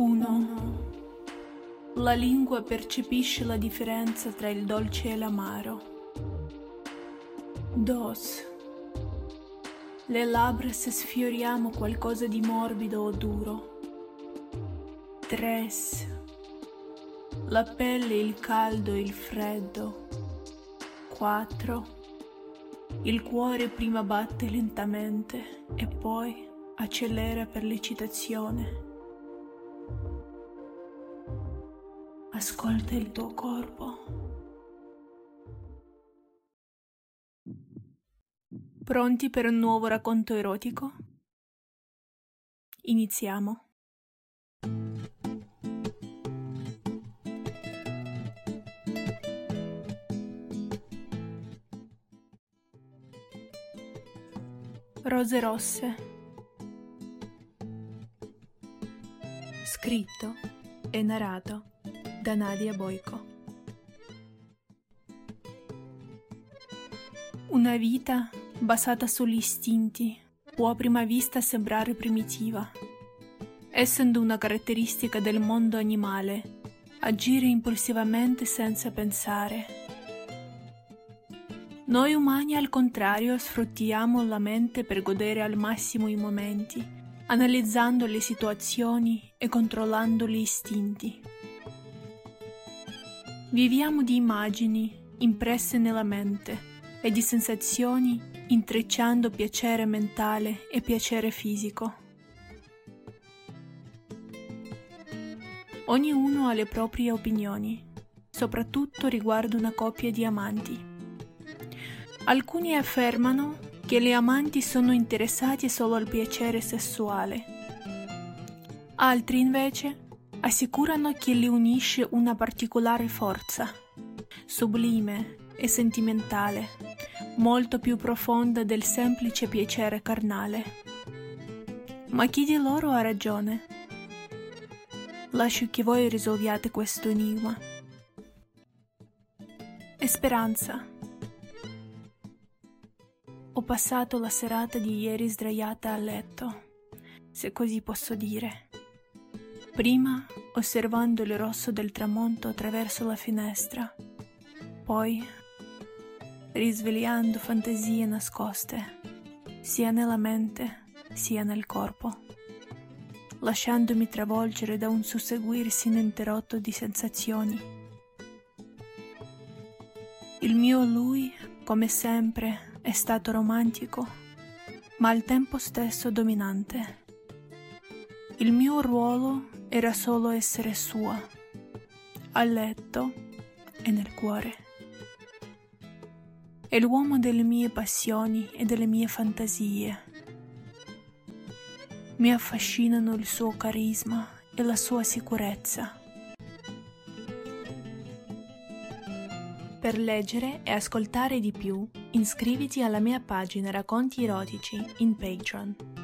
1. La lingua percepisce la differenza tra il dolce e l'amaro. 2. Le labbra se sfioriamo qualcosa di morbido o duro. 3. La pelle, il caldo e il freddo. 4. Il cuore prima batte lentamente e poi accelera per l'eccitazione. Ascolta il tuo corpo. Pronti per un nuovo racconto erotico? Iniziamo. Rose rosse. Scritto e narrato da Nadia Boico. Una vita basata sugli istinti può a prima vista sembrare primitiva. Essendo una caratteristica del mondo animale, agire impulsivamente senza pensare. Noi umani, al contrario, sfruttiamo la mente per godere al massimo i momenti, analizzando le situazioni e controllando gli istinti. Viviamo di immagini impresse nella mente e di sensazioni, intrecciando piacere mentale e piacere fisico. Ognuno ha le proprie opinioni, soprattutto riguardo una coppia di amanti. Alcuni affermano che gli amanti sono interessati solo al piacere sessuale. Altri, invece, assicurano che li unisce una particolare forza, sublime e sentimentale, molto più profonda del semplice piacere carnale. Ma chi di loro ha ragione? Lascio che voi risolviate questo enigma. Speranza. Ho passato la serata di ieri sdraiata a letto, se così posso dire. Prima osservando il rosso del tramonto attraverso la finestra, poi risvegliando fantasie nascoste, sia nella mente sia nel corpo, lasciandomi travolgere da un susseguirsi ininterrotto di sensazioni. Il mio lui, come sempre, è stato romantico, ma al tempo stesso dominante. Il mio ruolo era solo essere sua, al letto e nel cuore. È l'uomo delle mie passioni e delle mie fantasie. Mi affascinano il suo carisma e la sua sicurezza. Per leggere e ascoltare di più, iscriviti alla mia pagina Racconti Erotici in Patreon.